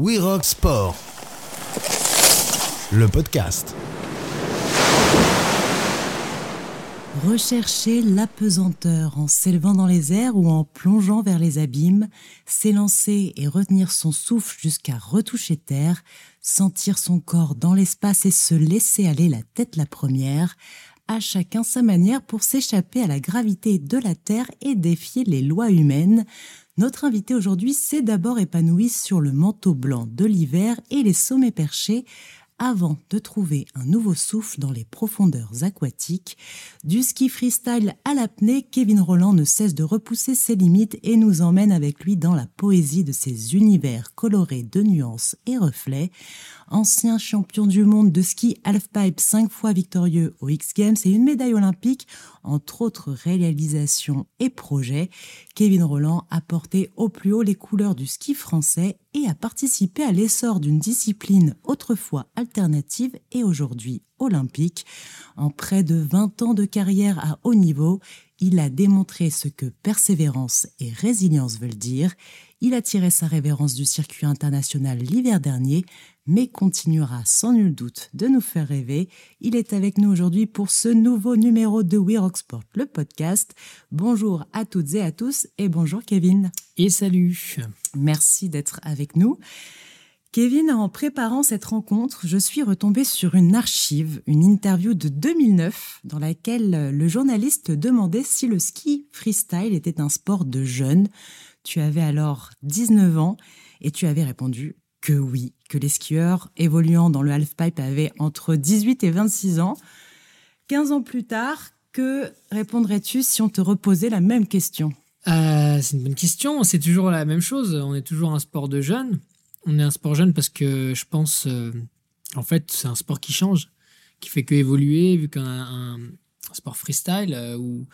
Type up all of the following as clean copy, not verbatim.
We Rock Sport, le podcast. Rechercher l'apesanteur en s'élevant dans les airs ou en plongeant vers les abîmes, s'élancer et retenir son souffle jusqu'à retoucher terre, sentir son corps dans l'espace et se laisser aller la tête la première, à chacun sa manière pour s'échapper à la gravité de la Terre et défier les lois humaines. Notre invité aujourd'hui s'est d'abord épanoui sur le manteau blanc de l'hiver et les sommets perchés, avant de trouver un nouveau souffle dans les profondeurs aquatiques. Du ski freestyle à l'apnée, Kevin Rolland ne cesse de repousser ses limites et nous emmène avec lui dans la poésie de ces univers colorés de nuances et reflets. Ancien champion du monde de ski halfpipe, 5 fois victorieux aux X Games et une médaille olympique, entre autres réalisations et projets, Kevin Rolland a porté au plus haut les couleurs du ski français et a participé à l'essor d'une discipline autrefois alternative et aujourd'hui olympique. En près de 20 ans de carrière à haut niveau, il a démontré ce que persévérance et résilience veulent dire. Il a tiré sa révérence du circuit international l'hiver dernier, mais continuera sans nul doute de nous faire rêver. Il est avec nous aujourd'hui pour ce nouveau numéro de We Rock Sport, le podcast. Bonjour à toutes et à tous et bonjour Kevin. Et salut. Merci d'être avec nous. Kevin, en préparant cette rencontre, je suis retombée sur une archive, une interview de 2009 dans laquelle le journaliste demandait si le ski freestyle était un sport de jeunes. Tu avais alors 19 ans et tu avais répondu que oui, que les skieurs évoluant dans le halfpipe avaient entre 18 et 26 ans. 15 ans plus tard, que répondrais-tu si on te reposait la même question ? C'est une bonne question, c'est toujours la même chose, on est toujours un sport de jeunes. On est un sport jeune parce que je pense, en fait, c'est un sport qui change, qui fait que évoluer, vu qu'on a un sport freestyle où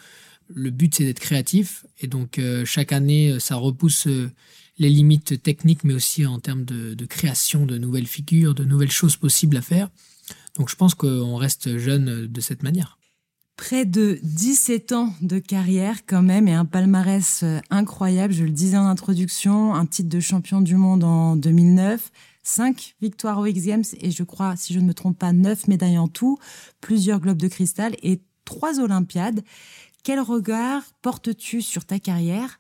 le but c'est d'être créatif et donc chaque année ça repousse les limites techniques mais aussi en termes de création de nouvelles figures, de nouvelles choses possibles à faire. Donc je pense qu'on reste jeune de cette manière. Près de 17 ans de carrière quand même et un palmarès incroyable, je le disais en introduction, un titre de champion du monde en 2009, 5 victoires aux X Games et je crois, si je ne me trompe pas, 9 médailles en tout, plusieurs globes de cristal et 3 olympiades. Quel regard portes-tu sur ta carrière ?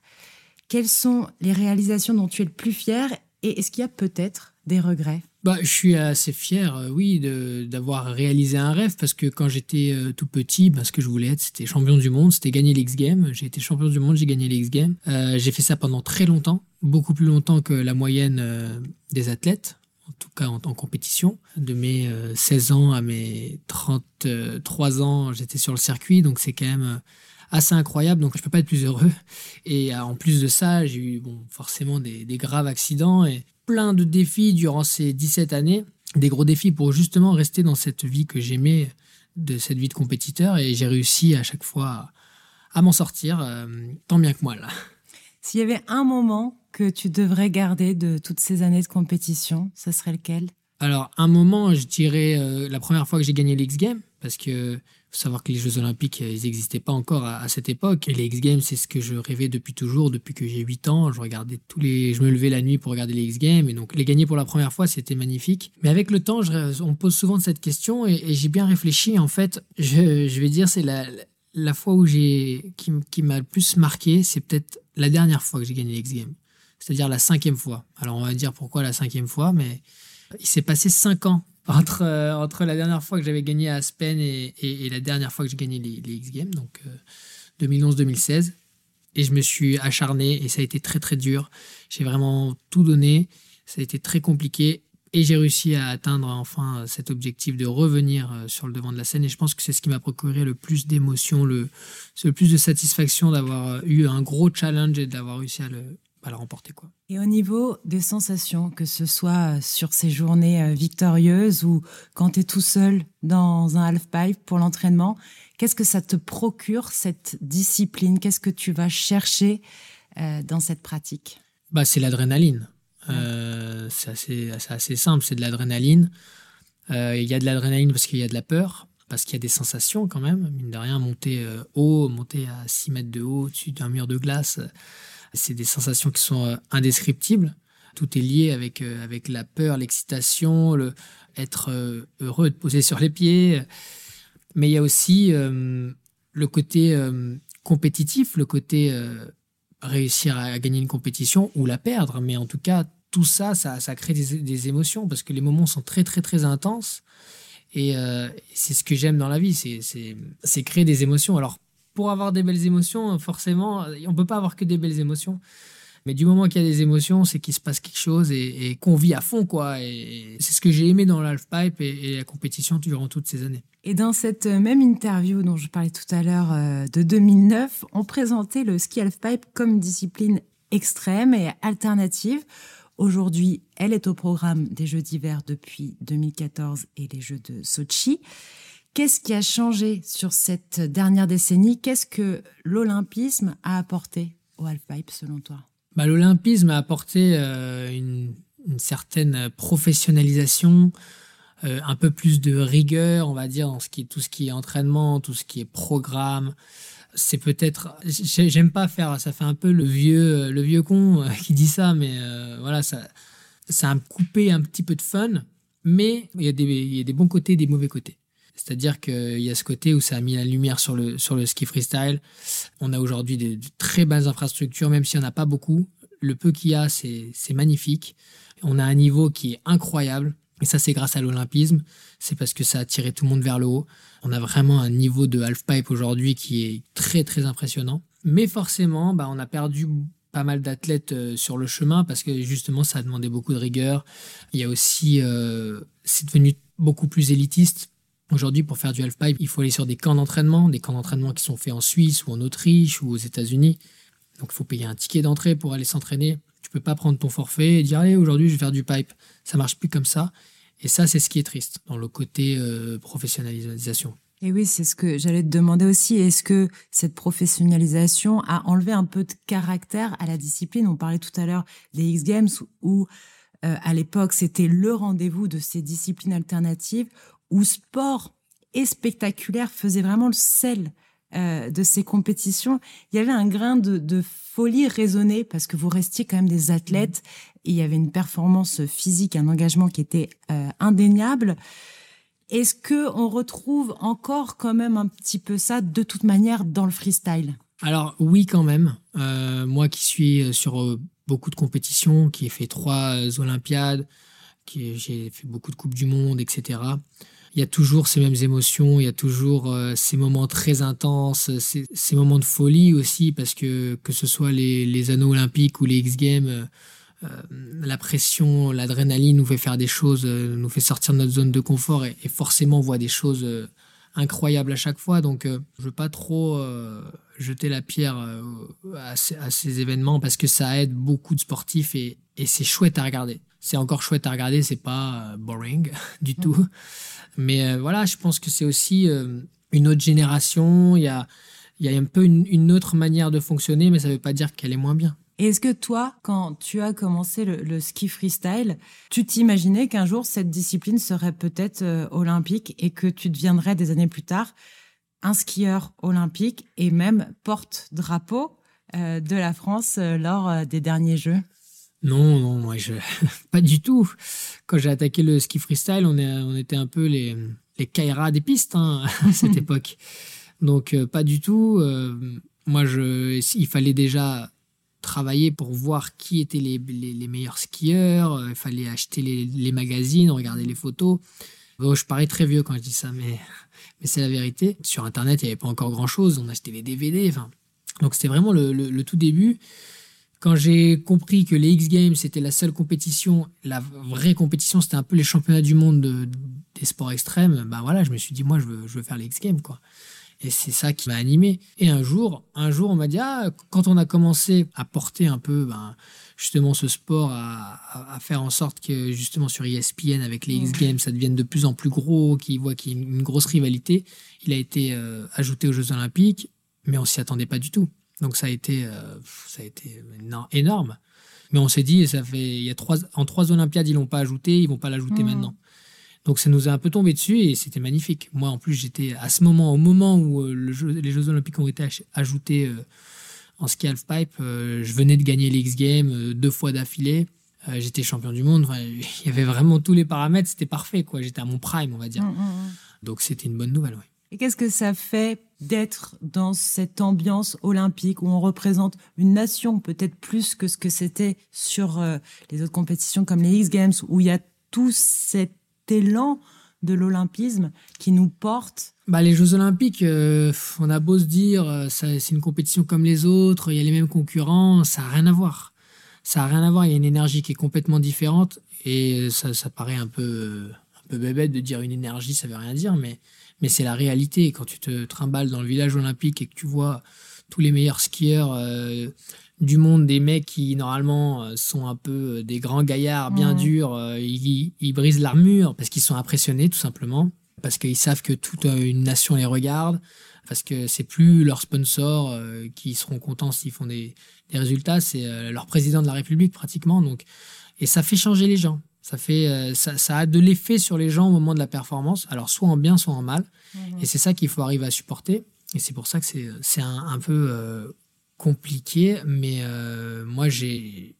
Quelles sont les réalisations dont tu es le plus fier et est-ce qu'il y a peut-être des regrets ? Je suis assez fier, oui, d'avoir réalisé un rêve parce que quand j'étais tout petit, ce que je voulais être, c'était champion du monde, c'était gagner les X Games. J'ai été champion du monde, j'ai gagné les X Games. J'ai fait ça pendant très longtemps, beaucoup plus longtemps que la moyenne des athlètes, en tout cas en compétition. De mes 16 ans à mes 33 ans, j'étais sur le circuit, donc c'est quand même assez incroyable, donc je peux pas être plus heureux. Et en plus de ça, j'ai eu forcément des graves accidents et plein de défis durant ces 17 années, des gros défis pour justement rester dans cette vie que j'aimais, de cette vie de compétiteur, et j'ai réussi à chaque fois à m'en sortir, tant bien que moi là. S'il y avait un moment que tu devrais garder de toutes ces années de compétition, ce serait lequel ? Alors, un moment, je dirais la première fois que j'ai gagné les X Games, parce que faut savoir que les Jeux Olympiques, ils n'existaient pas encore à cette époque. Et les X Games, c'est ce que je rêvais depuis toujours, depuis que j'ai 8 ans. Je me levais la nuit pour regarder les X Games. Et donc, les gagner pour la première fois, c'était magnifique. Mais avec le temps, on me pose souvent cette question et j'ai bien réfléchi. En fait, je vais dire, c'est la fois où qui m'a le plus marqué, c'est peut-être la dernière fois que j'ai gagné les X Games. C'est-à-dire la 5e fois. Alors, on va dire pourquoi la 5e fois, mais il s'est passé 5 ans entre la dernière fois que j'avais gagné à Aspen et la dernière fois que j'ai gagné les X Games, donc 2011-2016. Et je me suis acharné et ça a été très très dur. J'ai vraiment tout donné, ça a été très compliqué et j'ai réussi à atteindre enfin cet objectif de revenir sur le devant de la scène. Et je pense que c'est ce qui m'a procuré le plus d'émotion, le plus de satisfaction d'avoir eu un gros challenge et d'avoir réussi à le remporter, quoi. Et au niveau des sensations, que ce soit sur ces journées victorieuses ou quand tu es tout seul dans un halfpipe pour l'entraînement, qu'est-ce que ça te procure, cette discipline ? Qu'est-ce que tu vas chercher dans cette pratique ? C'est l'adrénaline. Ouais. C'est assez simple, c'est de l'adrénaline. Il y a de l'adrénaline parce qu'il y a de la peur, parce qu'il y a des sensations quand même. Mine de rien, monter haut, monter à 6 mètres de haut au-dessus d'un mur de glace, c'est des sensations qui sont indescriptibles. tout est lié avec la peur, l'excitation, être heureux de poser sur les pieds. Mais il y a aussi le côté compétitif, le côté réussir à gagner une compétition ou la perdre. Mais en tout cas, tout ça crée des émotions parce que les moments sont très, très, très intenses. Et c'est ce que j'aime dans la vie, c'est créer des émotions. Alors, pour avoir des belles émotions, forcément, on ne peut pas avoir que des belles émotions. Mais du moment qu'il y a des émotions, c'est qu'il se passe quelque chose et qu'on vit à fond, quoi. Et c'est ce que j'ai aimé dans l'halfpipe et la compétition durant toutes ces années. Et dans cette même interview dont je parlais tout à l'heure de 2009, on présentait le ski halfpipe comme discipline extrême et alternative. Aujourd'hui, elle est au programme des Jeux d'hiver depuis 2014 et les Jeux de Sotchi. Qu'est-ce qui a changé sur cette dernière décennie ? Qu'est-ce que l'olympisme a apporté au halfpipe, selon toi ? Bah, l'olympisme a apporté une certaine professionnalisation, un peu plus de rigueur, on va dire, dans tout ce qui est entraînement, tout ce qui est programme. C'est peut-être, j'aime pas faire, ça fait un peu le vieux con qui dit ça, mais voilà, ça a coupé un petit peu de fun, mais il y a des bons côtés et des mauvais côtés. C'est-à-dire qu'il y a ce côté où ça a mis la lumière sur le ski freestyle. On a aujourd'hui de très belles infrastructures, même s'il n'y en a pas beaucoup. Le peu qu'il y a, c'est magnifique. On a un niveau qui est incroyable. Et ça, c'est grâce à l'olympisme. C'est parce que ça a tiré tout le monde vers le haut. On a vraiment un niveau de halfpipe aujourd'hui qui est très, très impressionnant. Mais forcément, on a perdu pas mal d'athlètes sur le chemin parce que justement, ça a demandé beaucoup de rigueur. Il y a aussi... c'est devenu beaucoup plus élitiste. Aujourd'hui, pour faire du halfpipe, il faut aller sur des camps d'entraînement qui sont faits en Suisse ou en Autriche ou aux États-Unis. Donc, il faut payer un ticket d'entrée pour aller s'entraîner. Tu peux pas prendre ton forfait et dire « Allez, aujourd'hui, je vais faire du pipe ». Ça marche plus comme ça. Et ça, c'est ce qui est triste dans le côté professionnalisation. Et oui, c'est ce que j'allais te demander aussi. Est-ce que cette professionnalisation a enlevé un peu de caractère à la discipline ? On parlait tout à l'heure des X Games où, à l'époque, c'était le rendez-vous de ces disciplines alternatives où sport et spectaculaire faisaient vraiment le sel de ces compétitions. Il y avait un grain de folie raisonnée parce que vous restiez quand même des athlètes et il y avait une performance physique, un engagement qui était indéniable. Est-ce qu'on retrouve encore quand même un petit peu ça de toute manière dans le freestyle ? Alors oui, quand même. Moi qui suis sur beaucoup de compétitions, qui ai fait 3 Olympiades, j'ai fait beaucoup de Coupes du Monde, etc., il y a toujours ces mêmes émotions, il y a toujours ces moments très intenses, ces moments de folie aussi, parce que ce soit les anneaux olympiques ou les X-Games, la pression, l'adrénaline nous fait faire des choses, nous fait sortir de notre zone de confort et forcément on voit des choses incroyables à chaque fois. Donc je veux pas trop jeter la pierre à ces événements parce que ça aide beaucoup de sportifs et c'est chouette à regarder. C'est encore chouette à regarder, c'est pas boring du tout. Mais voilà, je pense que c'est aussi une autre génération. Il y a un peu une autre manière de fonctionner, mais ça veut pas dire qu'elle est moins bien. Et est-ce que toi, quand tu as commencé le ski freestyle, tu t'imaginais qu'un jour, cette discipline serait peut-être olympique et que tu deviendrais, des années plus tard, un skieur olympique et même porte-drapeau de la France lors des derniers Jeux ? Non, moi, pas du tout. Quand j'ai attaqué le ski freestyle, on était un peu les Kaira des pistes à cette époque. Donc, pas du tout. Moi, il fallait déjà travailler pour voir qui étaient les meilleurs skieurs. Il fallait acheter les magazines, regarder les photos. Bon, je parais très vieux quand je dis ça, mais c'est la vérité. Sur Internet, il n'y avait pas encore grand-chose. On achetait les DVD. Donc, c'était vraiment le tout début. Quand j'ai compris que les X Games, c'était la seule compétition, la vraie compétition, c'était un peu les championnats du monde des sports extrêmes, je me suis dit, moi, je veux faire les X Games, quoi. Et c'est ça qui m'a animé. Et un jour, on m'a dit, quand on a commencé à porter un peu, justement, ce sport, à faire en sorte que, justement, sur ESPN, avec les X Games, ça devienne de plus en plus gros, qu'ils voient qu'il y a une grosse rivalité, il a été ajouté aux Jeux Olympiques, mais on s'y attendait pas du tout. Donc ça a été énorme. Mais on s'est dit, en 3 Olympiades, ils ne l'ont pas ajouté, ils ne vont pas l'ajouter maintenant. Donc ça nous a un peu tombé dessus et c'était magnifique. Moi, en plus, j'étais à ce moment, au moment où les Jeux Olympiques ont été ajoutés en ski halfpipe, je venais de gagner les X Games 2 fois d'affilée. J'étais champion du monde. Enfin, il y avait vraiment tous les paramètres. C'était parfait, quoi. J'étais à mon prime, on va dire. Donc, c'était une bonne nouvelle, oui. Et qu'est-ce que ça fait d'être dans cette ambiance olympique où on représente une nation, peut-être plus que ce que c'était sur les autres compétitions comme les X Games, où il y a tout cet élan de l'olympisme qui nous porte? Les Jeux Olympiques, on a beau se dire, c'est une compétition comme les autres, il y a les mêmes concurrents, ça n'a rien à voir. Ça n'a rien à voir, il y a une énergie qui est complètement différente et ça paraît un peu bébête de dire une énergie, ça ne veut rien dire, mais c'est la réalité. Quand tu te trimbales dans le village olympique et que tu vois tous les meilleurs skieurs du monde, des mecs qui normalement sont un peu des grands gaillards bien durs, ils brisent l'armure parce qu'ils sont impressionnés tout simplement, parce qu'ils savent que toute une nation les regarde, parce que c'est plus leurs sponsors qui seront contents s'ils font des résultats, c'est leur président de la République pratiquement. Donc, et ça fait changer les gens. Ça a de l'effet sur les gens au moment de la performance, alors soit en bien, soit en mal. Et c'est ça qu'il faut arriver à supporter. Et c'est pour ça que c'est un peu compliqué. Mais moi, j'ai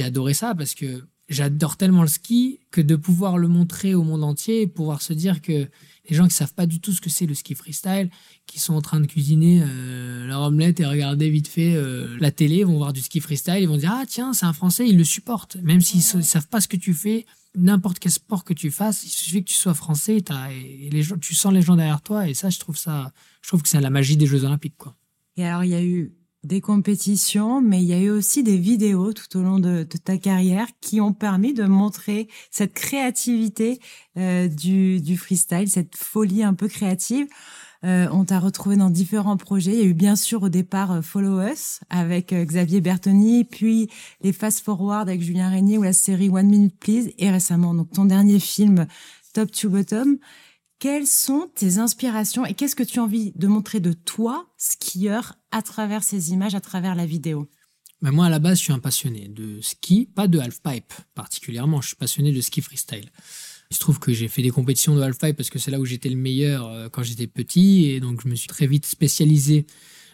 adoré ça parce que j'adore tellement le ski que de pouvoir le montrer au monde entier et pouvoir se dire que les gens qui ne savent pas du tout ce que c'est le ski freestyle, qui sont en train de cuisiner leur omelette et regarder vite fait la télé, vont voir du ski freestyle, ils vont dire « Ah tiens, c'est un Français, ils le supportent ». Même s'ils ne savent pas ce que tu fais, n'importe quel sport que tu fasses, il suffit que tu sois Français et les gens, tu sens les gens derrière toi. Et ça, je trouve que c'est la magie des Jeux Olympiques, quoi. Et alors, il y a eu des compétitions, mais il y a eu aussi des vidéos tout au long de ta carrière qui ont permis de montrer cette créativité du freestyle, cette folie un peu créative. On t'a retrouvé dans différents projets. Il y a eu bien sûr au départ Follow Us avec Xavier Bertoni, puis les Fast Forward avec Julien Régnier ou la série One Minute Please, et récemment donc ton dernier film Top to Bottom. Quelles sont tes inspirations et qu'est-ce que tu as envie de montrer de toi, skieur, à travers ces images, à travers la vidéo ? Moi, à la base, je suis un passionné de ski, pas de halfpipe particulièrement. Je suis passionné de ski freestyle. Il se trouve que j'ai fait des compétitions de halfpipe parce que c'est là où j'étais le meilleur quand j'étais petit. Et donc, je me suis très vite spécialisé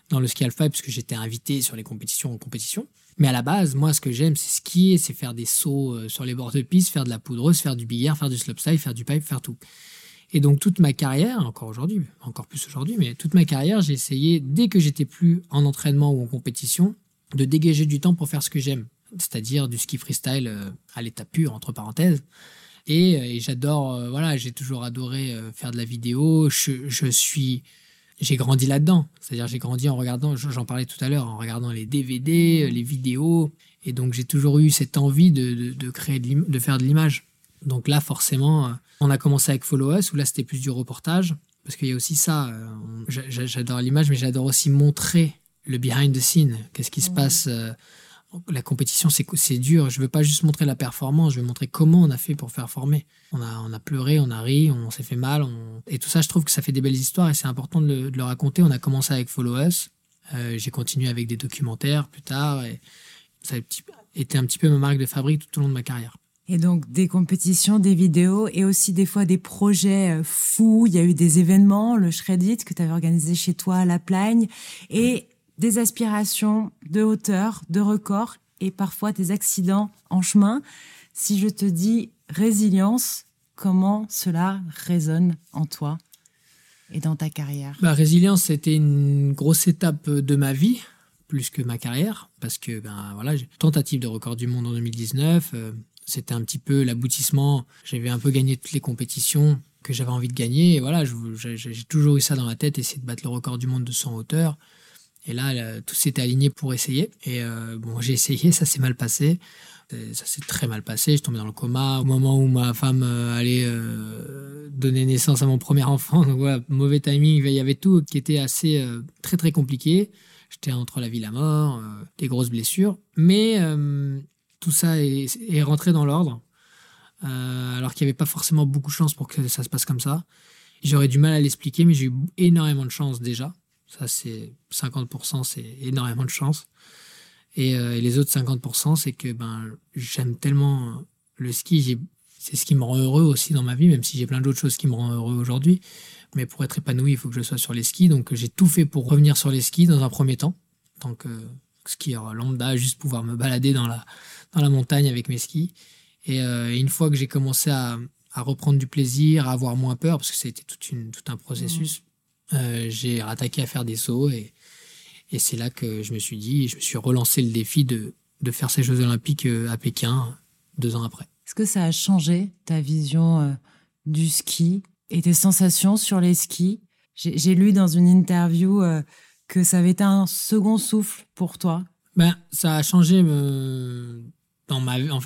dans le ski halfpipe parce que j'étais invité sur les compétitions en compétition. Mais à la base, moi, ce que j'aime, c'est skier, c'est faire des sauts sur les bords de piste, faire de la poudreuse, faire du billard, faire du slopestyle, faire du pipe, faire tout. Et donc, toute ma carrière, mais toute ma carrière, j'ai essayé, dès que j'étais plus en entraînement ou en compétition, de dégager du temps pour faire ce que j'aime, c'est-à-dire du ski freestyle à l'état pur, entre parenthèses. Et j'adore, j'ai toujours adoré faire de la vidéo. J'ai grandi là-dedans, c'est-à-dire j'ai grandi en regardant, j'en parlais tout à l'heure, en regardant les DVD, les vidéos. Et donc, j'ai toujours eu cette envie de faire de l'image. Donc là, forcément, on a commencé avec Follow Us, où là, c'était plus du reportage. Parce qu'il y a aussi ça, j'adore l'image, mais j'adore aussi montrer le behind the scene. Qu'est-ce qui se passe ? La compétition, c'est dur. Je ne veux pas juste montrer la performance, je veux montrer comment on a fait pour faire former. On a pleuré, on a ri, on s'est fait mal. Et tout ça, je trouve que ça fait des belles histoires et c'est important de le raconter. On a commencé avec Follow Us. J'ai continué avec des documentaires plus tard. Et ça a été un petit peu ma marque de fabrique tout au long de ma carrière. Et donc, des compétitions, des vidéos et aussi des fois des projets fous. Il y a eu des événements, le Shreddit que tu avais organisé chez toi à La Plagne et des aspirations de hauteur, de record et parfois des accidents en chemin. Si je te dis résilience, comment cela résonne en toi et dans ta carrière ? Résilience, c'était une grosse étape de ma vie, plus que ma carrière, parce que j'ai une tentative de record du monde en 2019. C'était un petit peu l'aboutissement. J'avais un peu gagné toutes les compétitions que j'avais envie de gagner. Et voilà, j'ai toujours eu ça dans la tête, essayer de battre le record du monde de 100 hauteurs. Et là, tout s'était aligné pour essayer. Et j'ai essayé, ça s'est mal passé. Ça s'est très mal passé. Je suis tombé dans le coma au moment où ma femme allait donner naissance à mon premier enfant. Donc voilà, mauvais timing. Il y avait tout qui était assez très, très compliqué. J'étais entre la vie et la mort, des grosses blessures. Mais tout ça est rentré dans l'ordre, alors qu'il n'y avait pas forcément beaucoup de chance pour que ça se passe comme ça. J'aurais du mal à l'expliquer, mais j'ai eu énormément de chance déjà. Ça, c'est 50%, c'est énormément de chance. Et les autres 50%, c'est que j'aime tellement le ski. C'est ce qui me rend heureux aussi dans ma vie, même si j'ai plein d'autres choses qui me rendent heureux aujourd'hui. Mais pour être épanoui, il faut que je sois sur les skis. Donc, j'ai tout fait pour revenir sur les skis dans un premier temps, tant que skieur lambda, juste pouvoir me balader dans la montagne avec mes skis. Et une fois que j'ai commencé à reprendre du plaisir, à avoir moins peur, parce que ça a été tout un processus, j'ai rattaqué à faire des sauts. Et c'est là que je me suis relancé le défi de faire ces Jeux Olympiques à Pékin 2 ans après. Est-ce que ça a changé ta vision du ski et tes sensations sur les skis ? J'ai lu dans une interview que ça avait été un second souffle pour toi. Ça a changé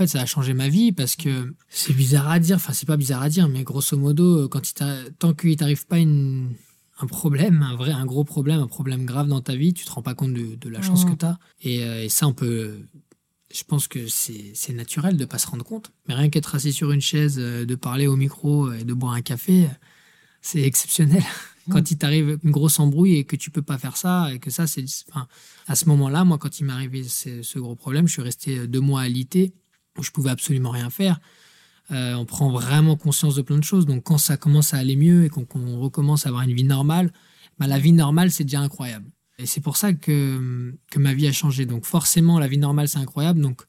ça a changé ma vie, parce que c'est bizarre à dire, c'est pas bizarre à dire, mais grosso modo, tant qu'il t'arrive pas un problème, un gros problème, un problème grave dans ta vie, tu te rends pas compte de la chance que t'as. Et ça, je pense que c'est naturel de pas se rendre compte. Mais rien qu'être assis sur une chaise, de parler au micro et de boire un café, c'est exceptionnel. Quand il t'arrive une grosse embrouille et que tu peux pas faire ça, et que ça, c'est... à ce moment-là, moi, quand il m'est arrivé ce gros problème, je suis resté 2 mois alité, où je pouvais absolument rien faire. On prend vraiment conscience de plein de choses. Donc, quand ça commence à aller mieux et qu'on recommence à avoir une vie normale, la vie normale, c'est déjà incroyable. Et c'est pour ça que ma vie a changé. Donc, forcément, la vie normale, c'est incroyable. Donc,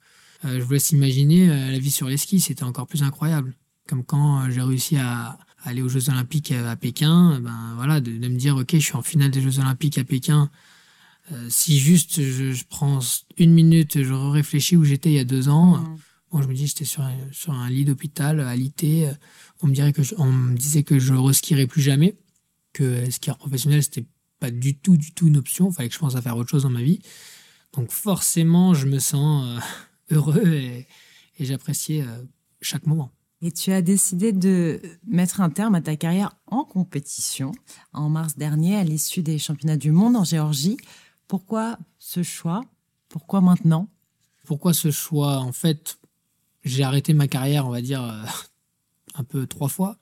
je vous laisse imaginer, la vie sur les skis, c'était encore plus incroyable. Comme quand j'ai réussi à aller aux Jeux Olympiques à Pékin, de me dire, OK, je suis en finale des Jeux Olympiques à Pékin. Si juste je prends une minute, je réfléchis où j'étais il y a 2 ans. Je me dis, j'étais sur un lit d'hôpital, alité. On me disait que je ne reskierais plus jamais, que skieur professionnel, c'était pas du tout une option. Il fallait que je pense à faire autre chose dans ma vie. Donc forcément, je me sens heureux et j'appréciais chaque moment. Et tu as décidé de mettre un terme à ta carrière en compétition en mars dernier, à l'issue des championnats du monde en Géorgie. Pourquoi ce choix ? Pourquoi maintenant ? Pourquoi ce choix ? En fait, j'ai arrêté ma carrière, on va dire, un peu 3 fois.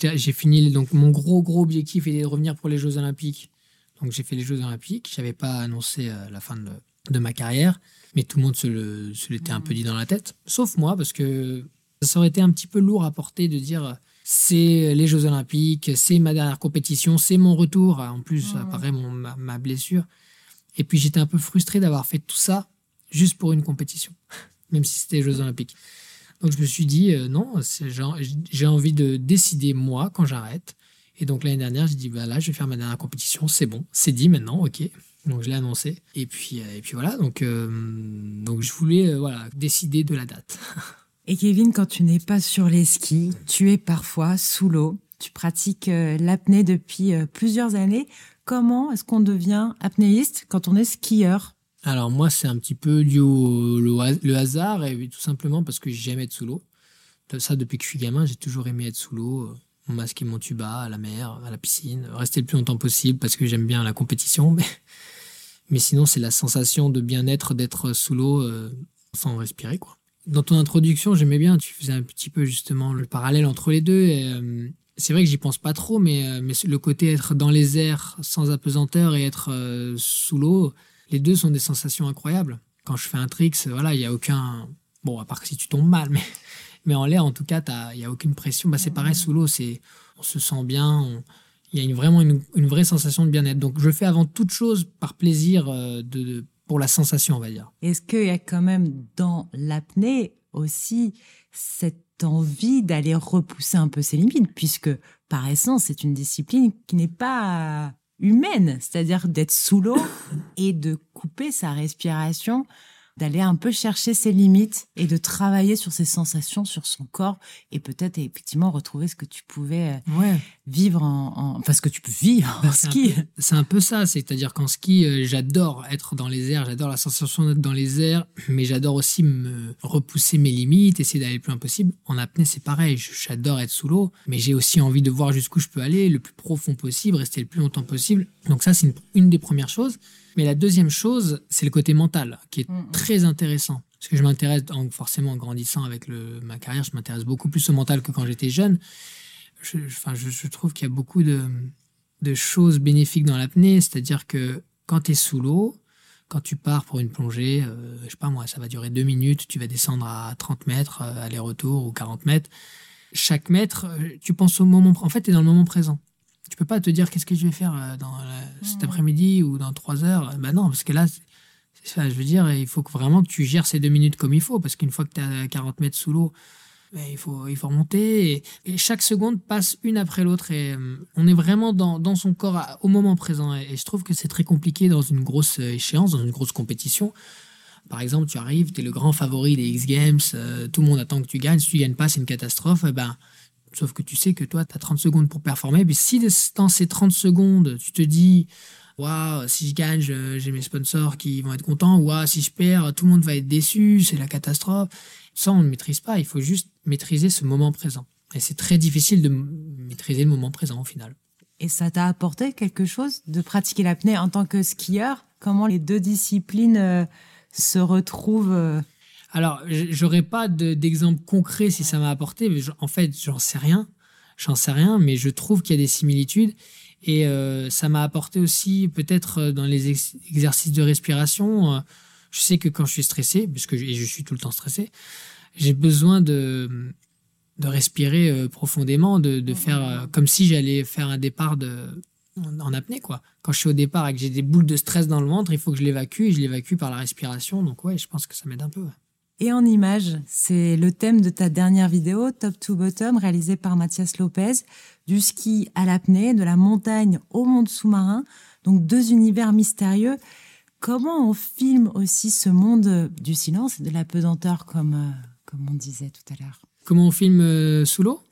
J'ai fini, donc mon gros objectif était de revenir pour les Jeux Olympiques. Donc j'ai fait les Jeux Olympiques. Je n'avais pas annoncé la fin de ma carrière, mais tout le monde se l'était un peu dit dans la tête. Sauf moi, parce que... ça aurait été un petit peu lourd à porter de dire c'est les Jeux Olympiques, c'est ma dernière compétition, c'est mon retour. En plus, après ma blessure. Et puis, j'étais un peu frustré d'avoir fait tout ça juste pour une compétition, même si c'était les Jeux Olympiques. Donc, je me suis dit non, j'ai envie de décider moi quand j'arrête. Et donc, l'année dernière, j'ai dit là, je vais faire ma dernière compétition, c'est bon, c'est dit maintenant, OK. Donc, je l'ai annoncé. Et puis voilà, donc je voulais décider de la date. Et Kevin, quand tu n'es pas sur les skis, tu es parfois sous l'eau. Tu pratiques l'apnée depuis plusieurs années. Comment est-ce qu'on devient apnéiste quand on est skieur ? Alors moi, c'est un petit peu lié au hasard, et tout simplement parce que j'aime être sous l'eau. Ça, depuis que je suis gamin, j'ai toujours aimé être sous l'eau. Mon masque et mon tuba, à la mer, à la piscine. Rester le plus longtemps possible parce que j'aime bien la compétition. Mais sinon, c'est la sensation de bien-être d'être sous l'eau sans respirer, quoi. Dans ton introduction, j'aimais bien, tu faisais un petit peu justement le parallèle entre les deux. Et, c'est vrai que j'y pense pas trop, mais le côté être dans les airs sans apesanteur et être sous l'eau, les deux sont des sensations incroyables. Quand je fais un tricks, il y a aucun... Bon, à part que si tu tombes mal, mais en l'air, en tout cas, il y a aucune pression. C'est pareil, sous l'eau, on se sent bien, il y a vraiment une vraie sensation de bien-être. Donc, je fais avant toute chose par plaisir pour la sensation, on va dire. Est-ce qu'il y a quand même dans l'apnée aussi cette envie d'aller repousser un peu ses limites, puisque par essence, c'est une discipline qui n'est pas humaine, c'est-à-dire d'être sous l'eau et de couper sa respiration, d'aller un peu chercher ses limites et de travailler sur ses sensations, sur son corps, et peut-être effectivement retrouver ce que tu pouvais vivre ce que tu peux vivre en ski. C'est un peu ça, c'est-à-dire qu'en ski, j'adore être dans les airs, j'adore la sensation d'être dans les airs, mais j'adore aussi me repousser mes limites, essayer d'aller le plus loin possible. En apnée, c'est pareil, j'adore être sous l'eau, mais j'ai aussi envie de voir jusqu'où je peux aller, le plus profond possible, rester le plus longtemps possible. Donc ça, c'est une des premières choses. Mais la deuxième chose, c'est le côté mental, qui est très intéressant. Parce que je m'intéresse, forcément en grandissant avec ma carrière, je m'intéresse beaucoup plus au mental que quand j'étais jeune. Je trouve qu'il y a beaucoup de choses bénéfiques dans l'apnée. C'est-à-dire que quand tu es sous l'eau, quand tu pars pour une plongée, ça va durer 2 minutes, tu vas descendre à 30 mètres, aller-retour, ou 40 mètres. Chaque mètre, tu penses au moment... En fait, tu es dans le moment présent. Tu peux pas te dire qu'est-ce que je vais faire cet après-midi ou dans 3 heures. Non, parce que là, Enfin, je veux dire, il faut vraiment que tu gères ces 2 minutes comme il faut, parce qu'une fois que tu as 40 mètres sous l'eau, ben, il faut remonter. Et chaque seconde passe une après l'autre. Et on est vraiment dans son corps au moment présent. Et je trouve que c'est très compliqué dans une grosse échéance, dans une grosse compétition. Par exemple, tu arrives, tu es le grand favori des X Games, tout le monde attend que tu gagnes. Si tu ne gagnes pas, c'est une catastrophe. Ben, sauf que tu sais que toi, tu as 30 secondes pour performer. Puis si dans ces 30 secondes, tu te dis... Wow, si je gagne, j'ai mes sponsors qui vont être contents. Wow, si je perds, tout le monde va être déçu, c'est la catastrophe. Ça, on ne maîtrise pas. Il faut juste maîtriser ce moment présent. Et c'est très difficile de maîtriser le moment présent au final. Et ça t'a apporté quelque chose de pratiquer l'apnée en tant que skieur? Comment les deux disciplines se retrouvent Alors, je n'aurais pas d'exemple concret si ça m'a apporté. En fait, j'en sais rien, mais je trouve qu'il y a des similitudes. Et ça m'a apporté aussi peut-être dans les exercices de respiration. Je sais que quand je suis stressé, puisque je suis tout le temps stressé, j'ai besoin de respirer profondément, de faire comme si j'allais faire un départ en apnée, quoi. Quand je suis au départ et que j'ai des boules de stress dans le ventre, il faut que je l'évacue et je l'évacue par la respiration. Donc ouais, je pense que ça m'aide un peu. Ouais. Et en images, c'est le thème de ta dernière vidéo, Top to Bottom, réalisée par Mathias Lopez. Du ski à l'apnée, de la montagne au monde sous-marin. Donc 2 univers mystérieux. Comment on filme aussi ce monde du silence et de la pesanteur, comme on disait tout à l'heure? Comment on filme sous l'eau?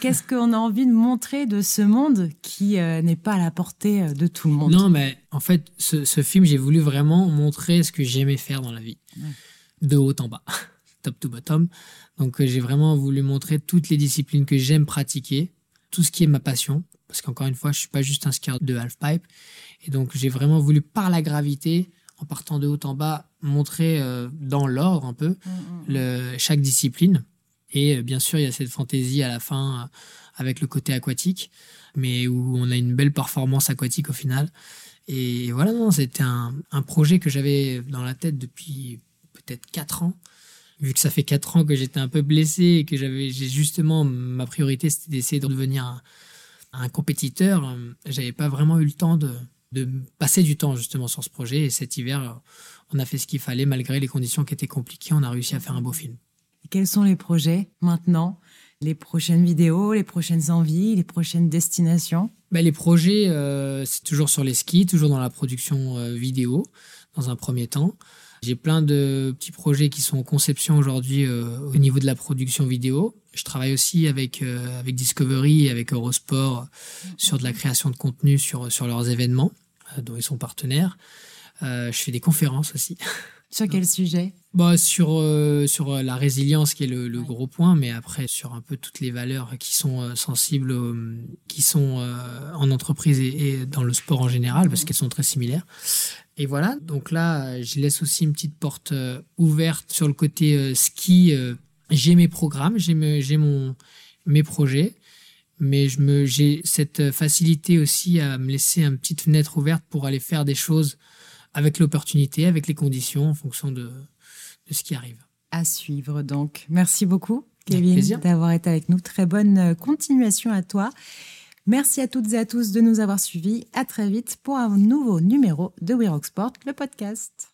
Qu'est-ce qu'on a envie de montrer de ce monde qui n'est pas à la portée de tout le monde? Non, mais en fait, ce film, j'ai voulu vraiment montrer ce que j'aimais faire dans la vie. Ouais. De haut en bas, top to bottom. Donc, j'ai vraiment voulu montrer toutes les disciplines que j'aime pratiquer, tout ce qui est ma passion, parce qu'encore une fois, je ne suis pas juste un skieur de halfpipe. Et donc, j'ai vraiment voulu, par la gravité, en partant de haut en bas, montrer dans l'or un peu chaque discipline. Et bien sûr, il y a cette fantaisie à la fin avec le côté aquatique, mais où on a une belle performance aquatique au final. Et voilà, non, c'était un projet que j'avais dans la tête depuis... peut-être 4 ans, vu que ça fait 4 ans que j'étais un peu blessé et que j'ai justement, ma priorité c'était d'essayer de devenir un compétiteur. J'avais pas vraiment eu le temps de passer du temps justement sur ce projet, et cet hiver on a fait ce qu'il fallait malgré les conditions qui étaient compliquées, on a réussi à faire un beau film. Et quels sont les projets maintenant? Les prochaines vidéos, les prochaines envies, les prochaines destinations? Les projets, c'est toujours sur les skis, toujours dans la production vidéo dans un premier temps. J'ai plein de petits projets qui sont en conception aujourd'hui au niveau de la production vidéo. Je travaille aussi avec Discovery et avec Eurosport sur de la création de contenu sur leurs événements dont ils sont partenaires. Je fais des conférences aussi. Sur quel sujet? Sur la résilience qui est le gros point, mais après sur un peu toutes les valeurs qui sont sensibles, qui sont en entreprise et dans le sport en général, parce qu'elles sont très similaires. Et voilà, donc là, je laisse aussi une petite porte ouverte sur le côté ski. J'ai mes programmes, j'ai mes projets, mais j'ai cette facilité aussi à me laisser une petite fenêtre ouverte pour aller faire des choses avec l'opportunité, avec les conditions, en fonction de ce qui arrive. À suivre donc. Merci beaucoup, Kevin, d'avoir été avec nous. Très bonne continuation à toi. Merci à toutes et à tous de nous avoir suivis. À très vite pour un nouveau numéro de We Rock Sport, le podcast.